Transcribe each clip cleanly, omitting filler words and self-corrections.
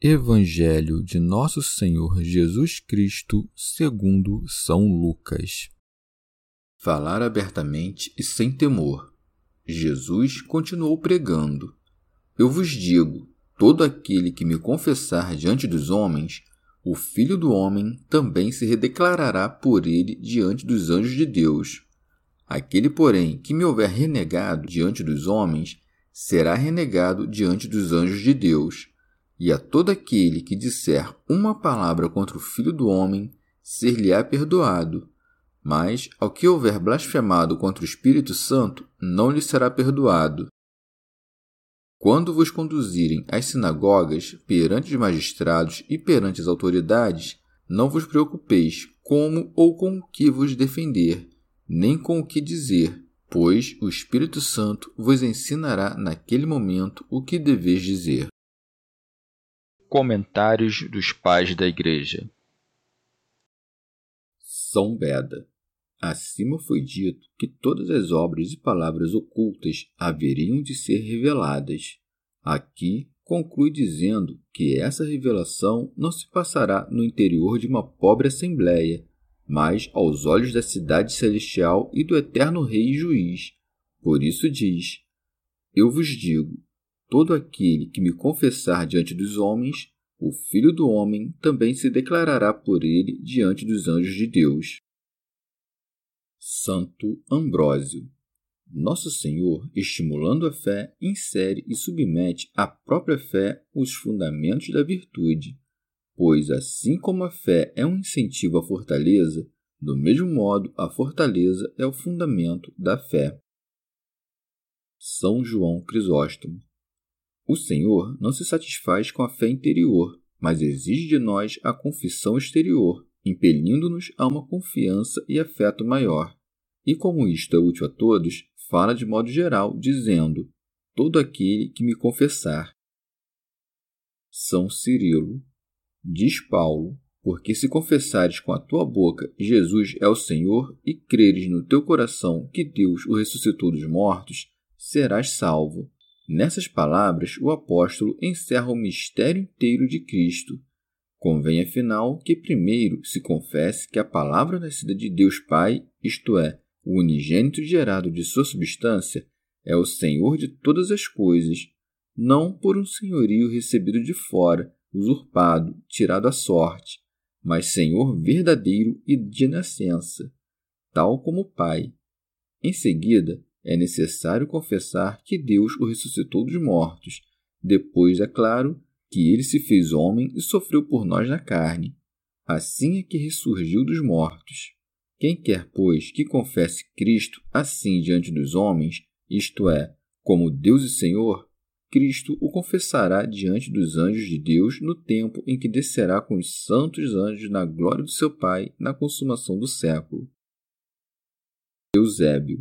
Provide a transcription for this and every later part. Evangelho de Nosso Senhor Jesus Cristo, segundo São Lucas. Falar abertamente e sem temor. Jesus continuou pregando. Eu vos digo, todo aquele que me confessar diante dos homens, o Filho do Homem também se redeclarará por ele diante dos anjos de Deus. Aquele, porém, que me houver renegado diante dos homens, será renegado diante dos anjos de Deus. E a todo aquele que disser uma palavra contra o Filho do Homem, ser-lhe-á perdoado. Mas, ao que houver blasfemado contra o Espírito Santo, não lhe será perdoado. Quando vos conduzirem às sinagogas, perante os magistrados e perante as autoridades, não vos preocupeis como ou com o que vos defender, nem com o que dizer, pois o Espírito Santo vos ensinará naquele momento o que deveis dizer. Comentários dos Pais da Igreja. São Beda. Acima foi dito que todas as obras e palavras ocultas haveriam de ser reveladas. Aqui conclui dizendo que essa revelação não se passará no interior de uma pobre assembleia, mas aos olhos da cidade celestial e do eterno Rei e Juiz. Por isso diz: Eu vos digo, todo aquele que me confessar diante dos homens, o Filho do Homem também se declarará por ele diante dos anjos de Deus. Santo Ambrósio. Nosso Senhor, estimulando a fé, insere e submete à própria fé os fundamentos da virtude, pois assim como a fé é um incentivo à fortaleza, do mesmo modo a fortaleza é o fundamento da fé. São João Crisóstomo. O Senhor não se satisfaz com a fé interior, mas exige de nós a confissão exterior, impelindo-nos a uma confiança e afeto maior. E como isto é útil a todos, fala de modo geral, dizendo: todo aquele que me confessar. São Cirilo. Diz Paulo: porque se confessares com a tua boca Jesus é o Senhor e creres no teu coração que Deus o ressuscitou dos mortos, serás salvo. Nessas palavras, o apóstolo encerra o mistério inteiro de Cristo. Convém, afinal, que primeiro se confesse que a palavra nascida de Deus Pai, isto é, o unigênito gerado de sua substância, é o Senhor de todas as coisas, não por um senhorio recebido de fora, usurpado, tirado à sorte, mas Senhor verdadeiro e de nascença, tal como o Pai. Em seguida, é necessário confessar que Deus o ressuscitou dos mortos. Depois, é claro, que ele se fez homem e sofreu por nós na carne. Assim é que ressurgiu dos mortos. Quem quer, pois, que confesse Cristo assim diante dos homens, isto é, como Deus e Senhor, Cristo o confessará diante dos anjos de Deus no tempo em que descerá com os santos anjos na glória do seu Pai na consumação do século. Eusébio.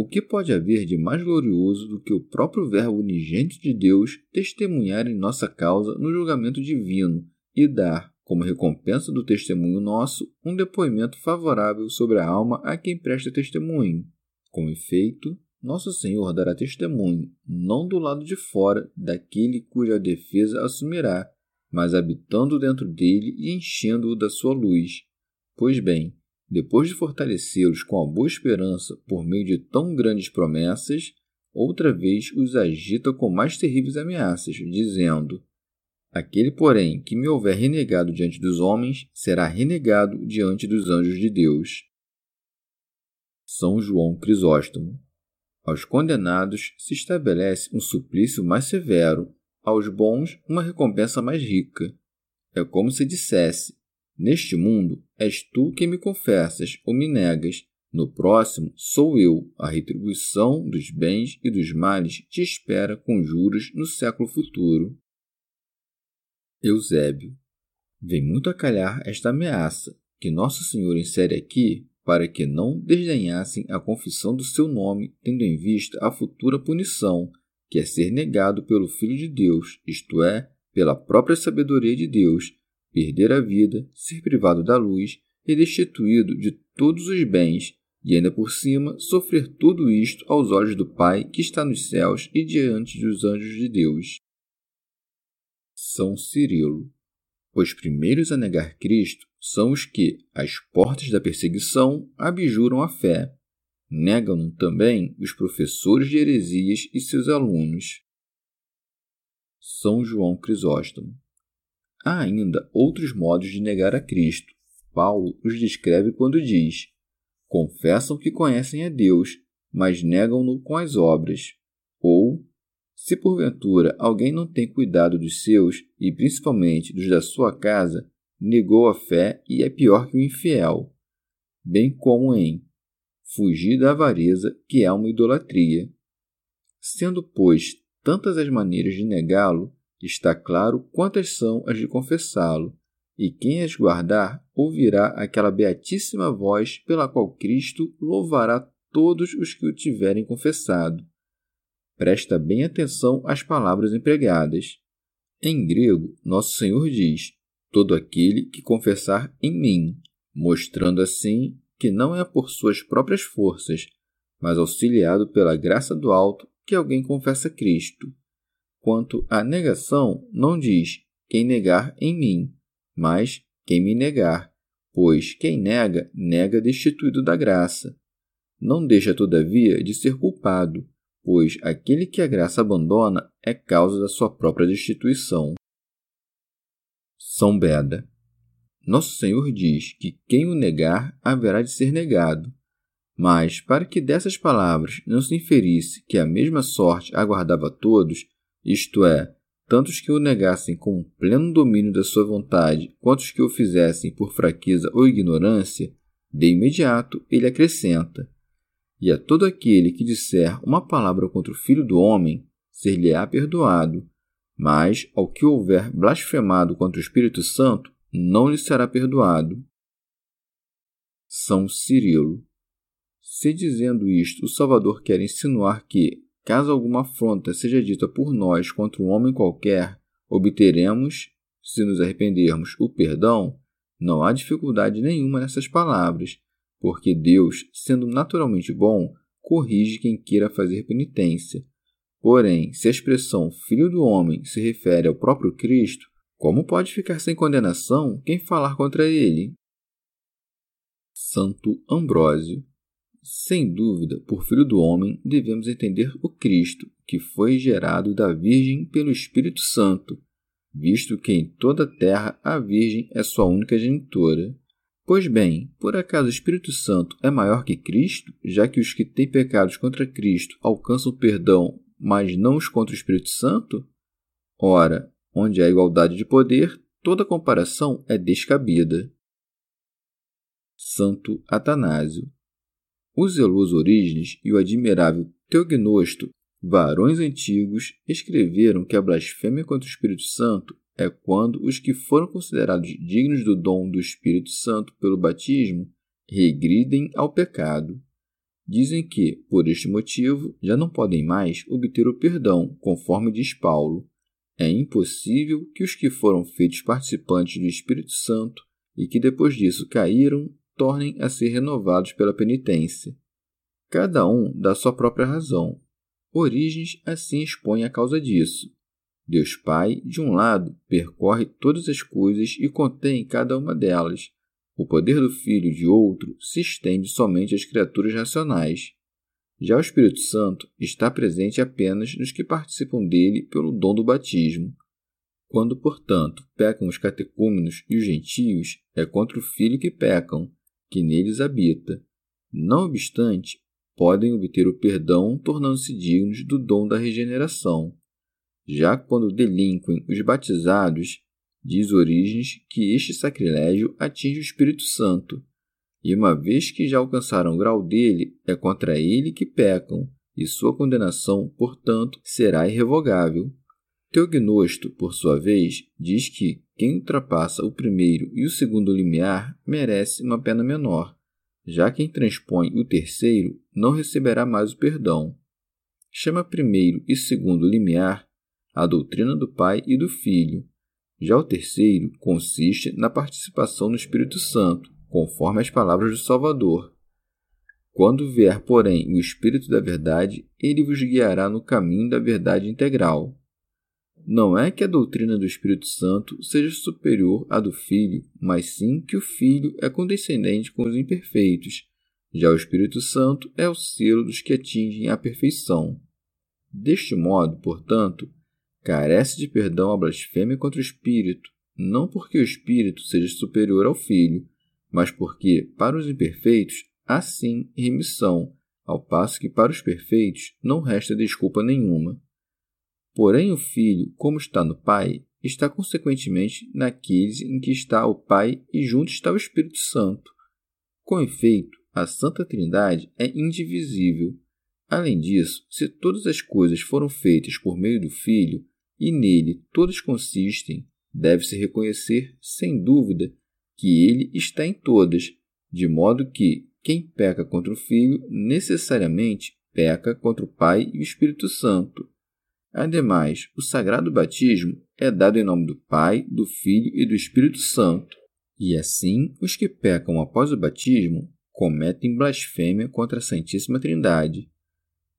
O que pode haver de mais glorioso do que o próprio Verbo unigênito de Deus testemunhar em nossa causa no julgamento divino e dar, como recompensa do testemunho nosso, um depoimento favorável sobre a alma a quem presta testemunho? Com efeito, nosso Senhor dará testemunho, não do lado de fora daquele cuja defesa assumirá, mas habitando dentro dele e enchendo-o da sua luz. Pois bem, depois de fortalecê-los com a boa esperança por meio de tão grandes promessas, outra vez os agita com mais terríveis ameaças, dizendo: Aquele, porém, que me houver renegado diante dos homens, será renegado diante dos anjos de Deus. São João Crisóstomo. Aos condenados se estabelece um suplício mais severo, aos bons uma recompensa mais rica. É como se dissesse: neste mundo és tu quem me confessas ou me negas, no próximo sou eu, a retribuição dos bens e dos males te espera com juros no século futuro. Eusébio. Vem muito a calhar esta ameaça, que Nosso Senhor insere aqui para que não desdenhassem a confissão do seu nome, tendo em vista a futura punição, que é ser negado pelo Filho de Deus, isto é, pela própria sabedoria de Deus, perder a vida, ser privado da luz e destituído de todos os bens, e ainda por cima sofrer tudo isto aos olhos do Pai que está nos céus e diante dos anjos de Deus. São Cirilo. Os primeiros a negar Cristo são os que, às portas da perseguição, abjuram a fé. Negam também os professores de heresias e seus alunos. São João Crisóstomo. Há ainda outros modos de negar a Cristo. Paulo os descreve quando diz: confessam que conhecem a Deus, mas negam-no com as obras. Ou, se porventura alguém não tem cuidado dos seus, e principalmente dos da sua casa, negou a fé e é pior que o infiel. Bem como em fugir da avareza, que é uma idolatria. Sendo, pois, tantas as maneiras de negá-lo, está claro quantas são as de confessá-lo, e quem as guardar ouvirá aquela beatíssima voz pela qual Cristo louvará todos os que o tiverem confessado. Presta bem atenção às palavras empregadas. Em grego, Nosso Senhor diz: todo aquele que confessar em mim, mostrando assim que não é por suas próprias forças, mas auxiliado pela graça do alto que alguém confessa Cristo. Quanto à negação, não diz quem negar em mim, mas quem me negar, pois quem nega, nega destituído da graça. Não deixa, todavia, de ser culpado, pois aquele que a graça abandona é causa da sua própria destituição. São Beda. Nosso Senhor diz que quem o negar haverá de ser negado. Mas, para que dessas palavras não se inferisse que a mesma sorte aguardava a todos, isto é, tanto os que o negassem com pleno domínio da sua vontade, quanto os que o fizessem por fraqueza ou ignorância, de imediato ele acrescenta: e a todo aquele que disser uma palavra contra o Filho do Homem, ser-lhe-á perdoado, mas ao que houver blasfemado contra o Espírito Santo, não lhe será perdoado. São Cirilo. Se dizendo isto o Salvador quer insinuar que, caso alguma afronta seja dita por nós contra um homem qualquer, obteremos, se nos arrependermos, o perdão, não há dificuldade nenhuma nessas palavras, porque Deus, sendo naturalmente bom, corrige quem queira fazer penitência. Porém, se a expressão Filho do Homem se refere ao próprio Cristo, como pode ficar sem condenação quem falar contra ele? Santo Ambrósio. Sem dúvida, por Filho do Homem, devemos entender o Cristo, que foi gerado da Virgem pelo Espírito Santo, visto que em toda a terra a Virgem é sua única genitora. Pois bem, por acaso o Espírito Santo é maior que Cristo, já que os que têm pecados contra Cristo alcançam perdão, mas não os contra o Espírito Santo? Ora, onde há igualdade de poder, toda comparação é descabida. Santo Atanásio. O zeloso Orígenes e o admirável Teognosto, varões antigos, escreveram que a blasfêmia contra o Espírito Santo é quando os que foram considerados dignos do dom do Espírito Santo pelo batismo regridem ao pecado. Dizem que, por este motivo, já não podem mais obter o perdão, conforme diz Paulo. É impossível que os que foram feitos participantes do Espírito Santo e que depois disso caíram, tornem a ser renovados pela penitência. Cada um dá sua própria razão. Orígenes assim expõe a causa disso. Deus Pai, de um lado, percorre todas as coisas e contém cada uma delas. O poder do Filho, de outro, se estende somente às criaturas racionais. Já o Espírito Santo está presente apenas nos que participam dele pelo dom do batismo. Quando, portanto, pecam os catecúmenos e os gentios, é contra o Filho que pecam, que neles habita. Não obstante, podem obter o perdão tornando-se dignos do dom da regeneração. Já quando delinquem os batizados, diz Orígenes que este sacrilégio atinge o Espírito Santo, e uma vez que já alcançaram o grau dele, é contra ele que pecam, e sua condenação, portanto, será irrevogável. Teognosto, por sua vez, diz que quem ultrapassa o primeiro e o segundo limiar merece uma pena menor, já quem transpõe o terceiro não receberá mais o perdão. Chama primeiro e segundo limiar a doutrina do Pai e do Filho. Já o terceiro consiste na participação no Espírito Santo, conforme as palavras do Salvador. Quando vier, porém, o Espírito da Verdade, ele vos guiará no caminho da verdade integral. Não é que a doutrina do Espírito Santo seja superior à do Filho, mas sim que o Filho é condescendente com os imperfeitos. Já o Espírito Santo é o selo dos que atingem a perfeição. Deste modo, portanto, carece de perdão a blasfêmia contra o Espírito, não porque o Espírito seja superior ao Filho, mas porque, para os imperfeitos, há sim remissão, ao passo que para os perfeitos não resta desculpa nenhuma. Porém, o Filho, como está no Pai, está consequentemente naqueles em que está o Pai e junto está o Espírito Santo. Com efeito, a Santa Trindade é indivisível. Além disso, se todas as coisas foram feitas por meio do Filho, e nele todas consistem, deve-se reconhecer, sem dúvida, que ele está em todas, de modo que quem peca contra o Filho necessariamente peca contra o Pai e o Espírito Santo. Ademais, o sagrado batismo é dado em nome do Pai, do Filho e do Espírito Santo, e assim os que pecam após o batismo cometem blasfêmia contra a Santíssima Trindade.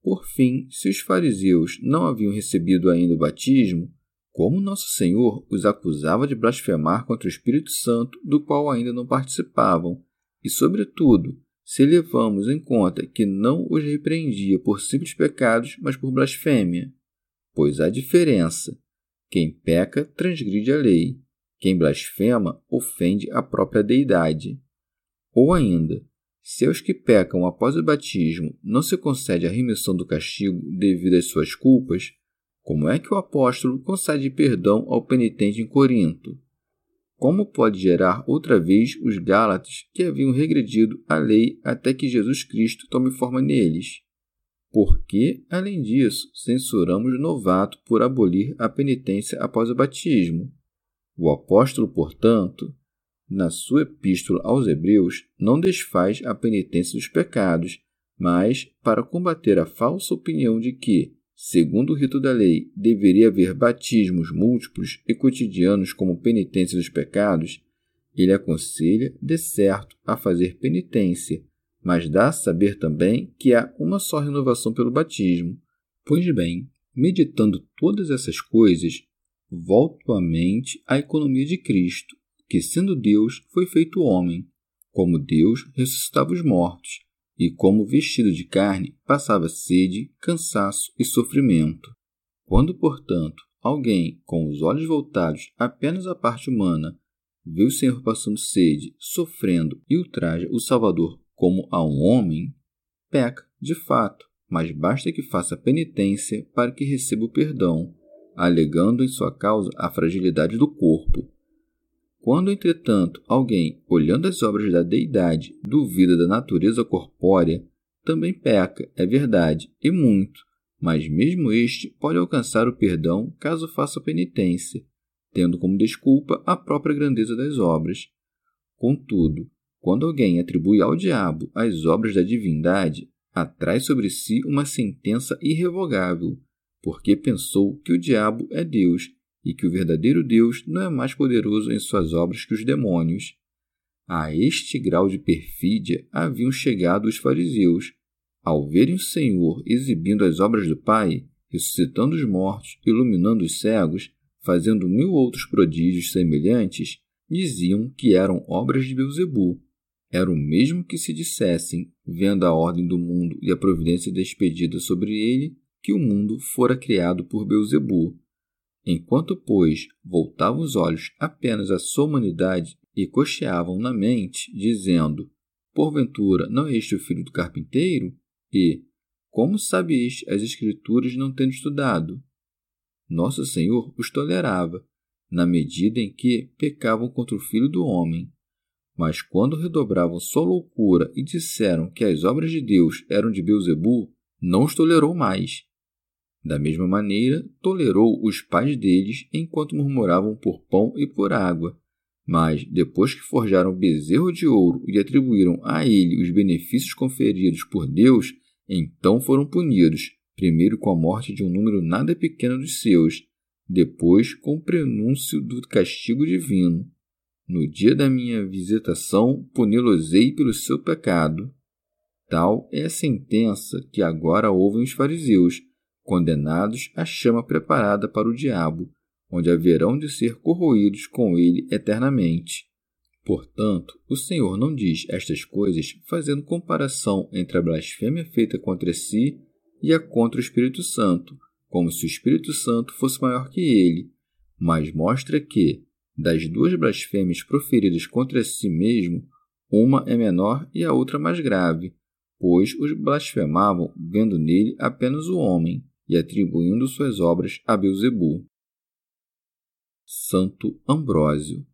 Por fim, se os fariseus não haviam recebido ainda o batismo, como Nosso Senhor os acusava de blasfemar contra o Espírito Santo, do qual ainda não participavam, e, sobretudo, se levamos em conta que não os repreendia por simples pecados, mas por blasfêmia. Pois há diferença. Quem peca transgride a lei. Quem blasfema ofende a própria Deidade. Ou ainda, se aos que pecam após o batismo não se concede a remissão do castigo devido às suas culpas, como é que o apóstolo concede perdão ao penitente em Corinto? Como pode gerar outra vez os gálatas que haviam regredido à lei até que Jesus Cristo tome forma neles? Porque, além disso, censuramos o novato por abolir a penitência após o batismo. O apóstolo, portanto, na sua epístola aos Hebreus, não desfaz a penitência dos pecados, mas, para combater a falsa opinião de que, segundo o rito da lei, deveria haver batismos múltiplos e cotidianos como penitência dos pecados, ele aconselha, de certo, a fazer penitência, mas dá a saber também que há uma só renovação pelo batismo. Pois bem, meditando todas essas coisas, volto à mente a economia de Cristo, que, sendo Deus, foi feito homem. Como Deus, ressuscitava os mortos, e como vestido de carne, passava sede, cansaço e sofrimento. Quando, portanto, alguém, com os olhos voltados apenas à parte humana, vê o Senhor passando sede, sofrendo e ultraja o Salvador como a um homem, peca, de fato, mas basta que faça penitência para que receba o perdão, alegando em sua causa a fragilidade do corpo. Quando, entretanto, alguém, olhando as obras da Deidade, duvida da natureza corpórea, também peca, é verdade, e muito, mas mesmo este pode alcançar o perdão caso faça penitência, tendo como desculpa a própria grandeza das obras. Contudo, quando alguém atribui ao diabo as obras da divindade, atrai sobre si uma sentença irrevogável, porque pensou que o diabo é Deus e que o verdadeiro Deus não é mais poderoso em suas obras que os demônios. A este grau de perfídia haviam chegado os fariseus, ao verem o Senhor exibindo as obras do Pai, ressuscitando os mortos, iluminando os cegos, fazendo 1000 outros prodígios semelhantes, diziam que eram obras de Beelzebul. Era o mesmo que se dissessem, vendo a ordem do mundo e a providência despedida sobre ele, que o mundo fora criado por Beelzebul. Enquanto, pois, voltavam os olhos apenas à sua humanidade e cocheavam na mente, dizendo, porventura, não é este o filho do carpinteiro? E, como sabeis as escrituras não tendo estudado? Nosso Senhor os tolerava, na medida em que pecavam contra o Filho do Homem. Mas quando redobravam sua loucura e disseram que as obras de Deus eram de Beelzebul, não os tolerou mais. Da mesma maneira, tolerou os pais deles enquanto murmuravam por pão e por água. Mas, depois que forjaram o bezerro de ouro e atribuíram a ele os benefícios conferidos por Deus, então foram punidos, primeiro com a morte de um número nada pequeno dos seus, depois com o prenúncio do castigo divino. No dia da minha visitação, puni-los-ei pelo seu pecado. Tal é a sentença que agora ouvem os fariseus, condenados à chama preparada para o diabo, onde haverão de ser corroídos com ele eternamente. Portanto, o Senhor não diz estas coisas fazendo comparação entre a blasfêmia feita contra si e a contra o Espírito Santo, como se o Espírito Santo fosse maior que ele, mas mostra que, das duas blasfêmias proferidas contra si mesmo, uma é menor e a outra mais grave, pois os blasfemavam vendo nele apenas o homem e atribuindo suas obras a Beelzebul. Santo Ambrósio.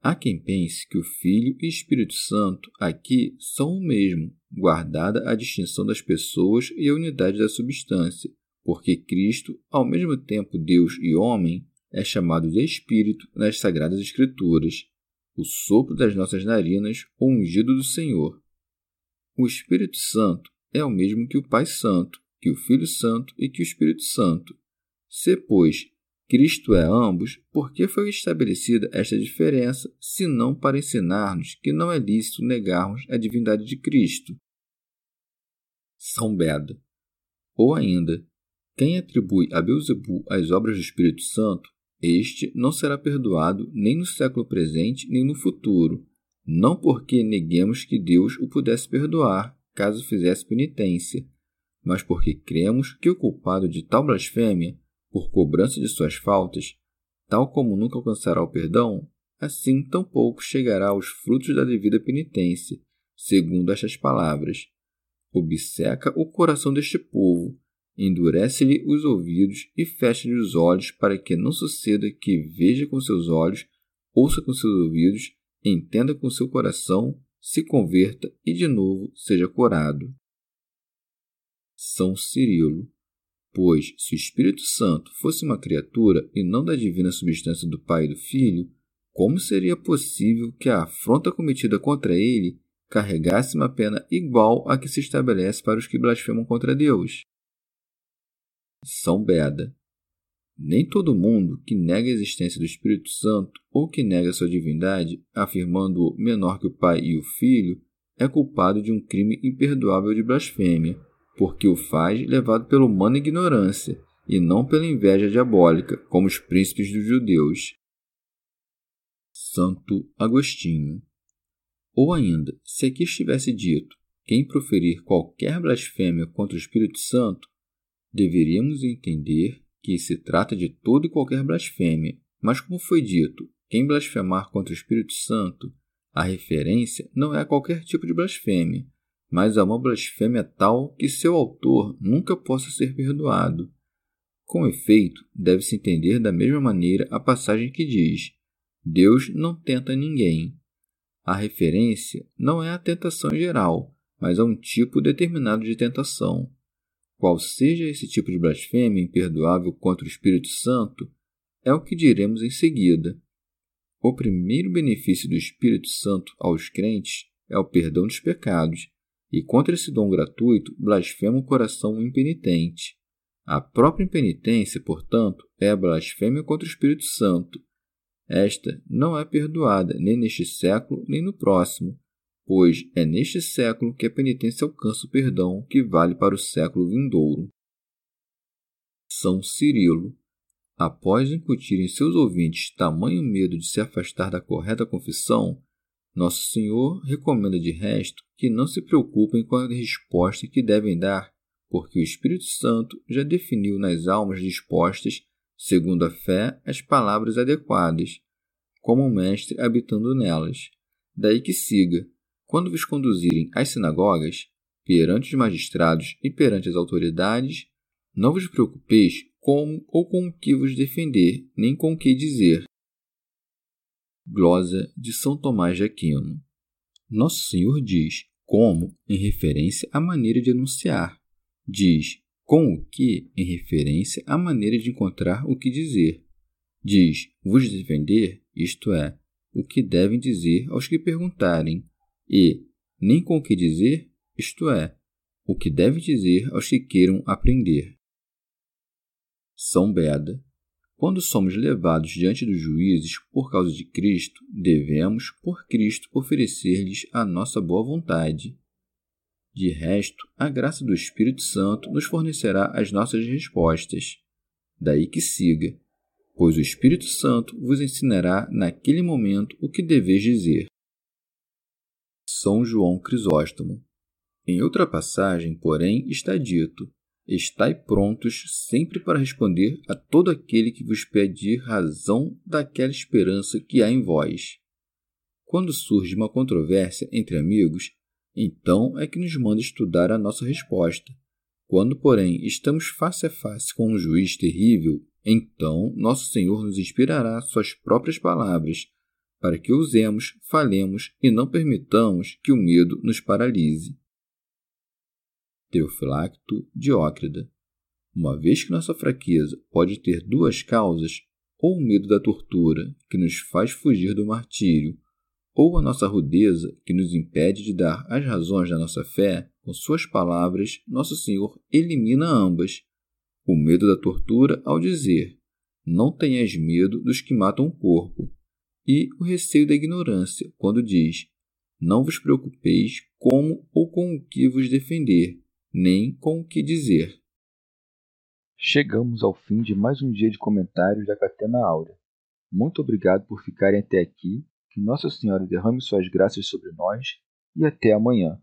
Há quem pense que o Filho e Espírito Santo aqui são o mesmo, guardada a distinção das pessoas e a unidade da substância, porque Cristo, ao mesmo tempo Deus e homem, é chamado de Espírito nas Sagradas Escrituras, o sopro das nossas narinas, o ungido do Senhor. O Espírito Santo é o mesmo que o Pai Santo, que o Filho Santo e que o Espírito Santo. Se, pois, Cristo é ambos, por que foi estabelecida esta diferença, senão para ensinar-nos que não é lícito negarmos a divindade de Cristo? São Beda. Ou ainda, quem atribui a Beelzebul as obras do Espírito Santo, este não será perdoado nem no século presente nem no futuro, não porque neguemos que Deus o pudesse perdoar, caso fizesse penitência, mas porque cremos que o culpado de tal blasfêmia, por cobrança de suas faltas, tal como nunca alcançará o perdão, assim tampouco chegará aos frutos da devida penitência, segundo estas palavras. Obceca o coração deste povo, endurece-lhe os ouvidos e fecha-lhe os olhos, para que não suceda que veja com seus olhos, ouça com seus ouvidos, entenda com seu coração, se converta e de novo seja curado. São Cirilo. Pois, se o Espírito Santo fosse uma criatura e não da divina substância do Pai e do Filho, como seria possível que a afronta cometida contra ele carregasse uma pena igual à que se estabelece para os que blasfemam contra Deus? São Beda. Nem todo mundo que nega a existência do Espírito Santo ou que nega sua divindade, afirmando-o menor que o Pai e o Filho, é culpado de um crime imperdoável de blasfêmia, porque o faz levado pela humana ignorância, e não pela inveja diabólica, como os príncipes dos judeus. Santo Agostinho. Ou ainda, se aqui estivesse dito, quem proferir qualquer blasfêmia contra o Espírito Santo, deveríamos entender que se trata de toda e qualquer blasfêmia, mas como foi dito, quem blasfemar contra o Espírito Santo, a referência não é a qualquer tipo de blasfêmia, mas a uma blasfêmia tal que seu autor nunca possa ser perdoado. Com efeito, deve-se entender da mesma maneira a passagem que diz: Deus não tenta ninguém. A referência não é a tentação em geral, mas a um tipo determinado de tentação. Qual seja esse tipo de blasfêmia imperdoável contra o Espírito Santo, é o que diremos em seguida. O primeiro benefício do Espírito Santo aos crentes é o perdão dos pecados, e contra esse dom gratuito blasfema o coração impenitente. A própria impenitência, portanto, é a blasfêmia contra o Espírito Santo. Esta não é perdoada nem neste século nem no próximo, pois é neste século que a penitência alcança o perdão que vale para o século vindouro. São Cirilo. Após incutir em seus ouvintes tamanho medo de se afastar da correta confissão, Nosso Senhor recomenda de resto que não se preocupem com a resposta que devem dar, porque o Espírito Santo já definiu nas almas dispostas segundo a fé, as palavras adequadas, como um mestre habitando nelas. Daí que siga, quando vos conduzirem às sinagogas, perante os magistrados e perante as autoridades, não vos preocupeis como ou com o que vos defender, nem com o que dizer. Glosa de São Tomás de Aquino. Nosso Senhor diz como em referência à maneira de anunciar. Diz com o que em referência à maneira de encontrar o que dizer. Diz vos defender, isto é, o que devem dizer aos que perguntarem, e nem com o que dizer, isto é, o que deve dizer aos que queiram aprender. São Beda. Quando somos levados diante dos juízes por causa de Cristo, devemos, por Cristo, oferecer-lhes a nossa boa vontade. De resto, a graça do Espírito Santo nos fornecerá as nossas respostas. Daí que siga, pois o Espírito Santo vos ensinará naquele momento o que deveis dizer. São João Crisóstomo. Em outra passagem, porém, está dito: estai prontos sempre para responder a todo aquele que vos pedir razão daquela esperança que há em vós. Quando surge uma controvérsia entre amigos, então é que nos manda estudar a nossa resposta. Quando, porém, estamos face a face com um juiz terrível, então nosso Senhor nos inspirará suas próprias palavras, para que usemos, falemos e não permitamos que o medo nos paralise. Teofilacto, Diócrida. Uma vez que nossa fraqueza pode ter duas causas, ou o medo da tortura, que nos faz fugir do martírio, ou a nossa rudeza, que nos impede de dar as razões da nossa fé, com suas palavras, nosso Senhor elimina ambas. O medo da tortura ao dizer: não tenhais medo dos que matam o corpo, e o receio da ignorância, quando diz: não vos preocupeis como ou com o que vos defender, nem com o que dizer. Chegamos ao fim de mais um dia de comentários da Catena Áurea. Muito obrigado por ficarem até aqui, que Nossa Senhora derrame suas graças sobre nós, e até amanhã.